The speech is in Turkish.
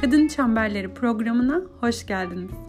Kadın Çemberleri programına hoş geldiniz.